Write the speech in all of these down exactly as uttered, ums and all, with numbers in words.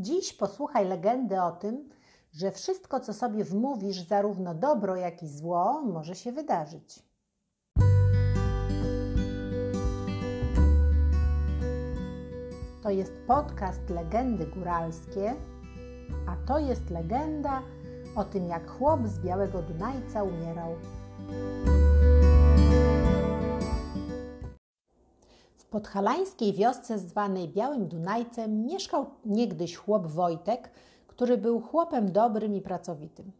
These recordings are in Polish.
Dziś posłuchaj legendy o tym, że wszystko, co sobie wmówisz, zarówno dobro, jak i zło, może się wydarzyć. To jest podcast Legendy Góralskie, a to jest legenda o tym, jak chłop z Białego Dunajca umierał. W podhalańskiej wiosce zwanej Białym Dunajcem mieszkał niegdyś chłop Wojtek, który był chłopem dobrym i pracowitym.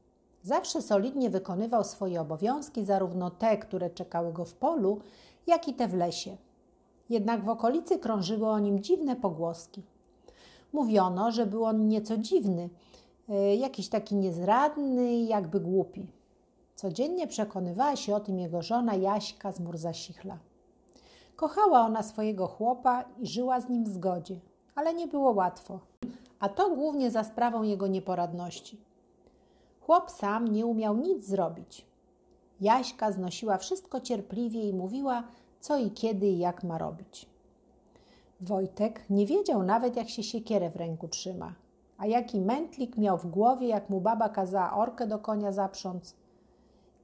Zawsze solidnie wykonywał swoje obowiązki, zarówno te, które czekały go w polu, jak i te w lesie. Jednak w okolicy krążyły o nim dziwne pogłoski. Mówiono, że był on nieco dziwny, jakiś taki niezradny i jakby głupi. Codziennie przekonywała się o tym jego żona Jaśka z Murzasichla. Kochała ona swojego chłopa i żyła z nim w zgodzie, ale nie było łatwo, a to głównie za sprawą jego nieporadności. Chłop sam nie umiał nic zrobić. Jaśka znosiła wszystko cierpliwie i mówiła, co i kiedy i jak ma robić. Wojtek nie wiedział nawet, jak się siekierę w ręku trzyma, a jaki mętlik miał w głowie, jak mu baba kazała orkę do konia zaprząc.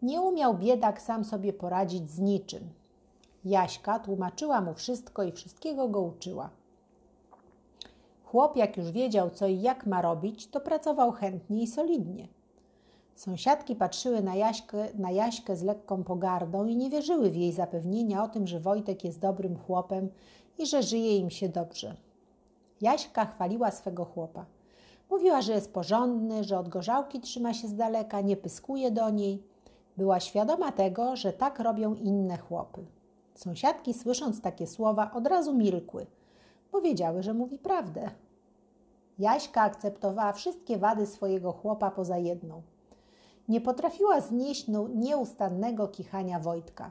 Nie umiał biedak sam sobie poradzić z niczym. Jaśka tłumaczyła mu wszystko i wszystkiego go uczyła. Chłop, jak już wiedział, co i jak ma robić, to pracował chętnie i solidnie. Sąsiadki patrzyły na Jaśkę, na Jaśkę z lekką pogardą i nie wierzyły w jej zapewnienia o tym, że Wojtek jest dobrym chłopem i że żyje im się dobrze. Jaśka chwaliła swego chłopa. Mówiła, że jest porządny, że od gorzałki trzyma się z daleka, nie pyskuje do niej. Była świadoma tego, że tak robią inne chłopy. Sąsiadki, słysząc takie słowa, od razu milkły. Powiedziały, że mówi prawdę. Jaśka akceptowała wszystkie wady swojego chłopa poza jedną. Nie potrafiła znieść nieustannego kichania Wojtka.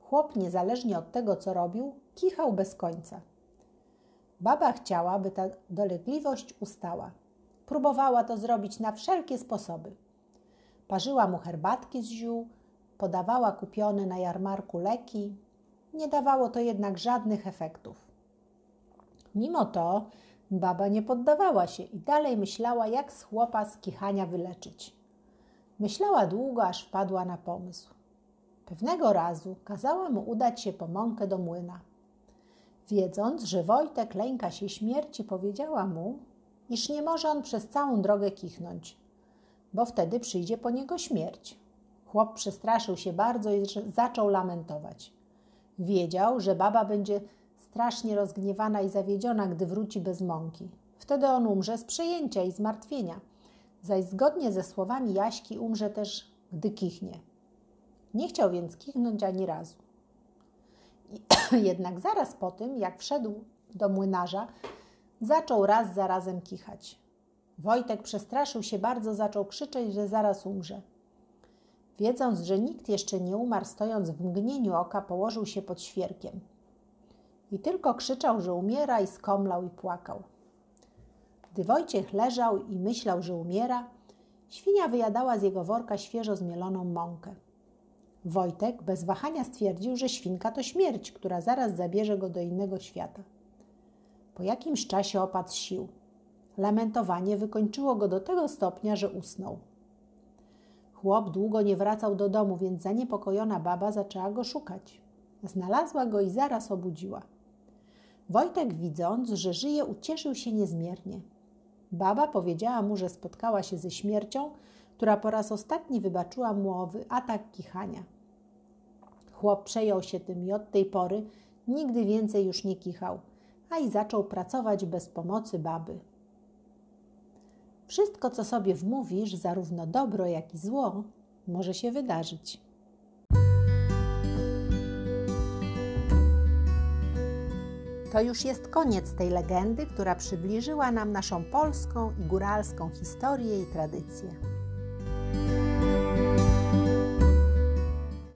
Chłop, niezależnie od tego, co robił, kichał bez końca. Baba chciała, by ta dolegliwość ustała. Próbowała to zrobić na wszelkie sposoby. Parzyła mu herbatki z ziół, podawała kupione na jarmarku leki. Nie dawało to jednak żadnych efektów. Mimo to baba nie poddawała się i dalej myślała, jak z chłopa z kichania wyleczyć. Myślała długo, aż wpadła na pomysł. Pewnego razu kazała mu udać się po mąkę do młyna. Wiedząc, że Wojtek lęka się śmierci, powiedziała mu, iż nie może on przez całą drogę kichnąć, bo wtedy przyjdzie po niego śmierć. Chłop przestraszył się bardzo i zaczął lamentować. Wiedział, że baba będzie strasznie rozgniewana i zawiedziona, gdy wróci bez mąki. Wtedy on umrze z przejęcia i zmartwienia, zaś zgodnie ze słowami Jaśki umrze też, gdy kichnie. Nie chciał więc kichnąć ani razu. Jednak zaraz po tym, jak wszedł do młynarza, zaczął raz za razem kichać. Wojtek przestraszył się bardzo, zaczął krzyczeć, że zaraz umrze. Wiedząc, że nikt jeszcze nie umarł, stojąc w mgnieniu oka, położył się pod świerkiem. I tylko krzyczał, że umiera, i skomlał i płakał. Gdy Wojciech leżał i myślał, że umiera, świnia wyjadała z jego worka świeżo zmieloną mąkę. Wojtek bez wahania stwierdził, że świnka to śmierć, która zaraz zabierze go do innego świata. Po jakimś czasie opadł z sił. Lamentowanie wykończyło go do tego stopnia, że usnął. Chłop długo nie wracał do domu, więc zaniepokojona baba zaczęła go szukać. Znalazła go i zaraz obudziła. Wojtek, widząc, że żyje, ucieszył się niezmiernie. Baba powiedziała mu, że spotkała się ze śmiercią, która po raz ostatni wybaczyła mu owy atak kichania. Chłop przejął się tym i od tej pory nigdy więcej już nie kichał, a i zaczął pracować bez pomocy baby. Wszystko, co sobie wmówisz, zarówno dobro, jak i zło, może się wydarzyć. To już jest koniec tej legendy, która przybliżyła nam naszą polską i góralską historię i tradycję.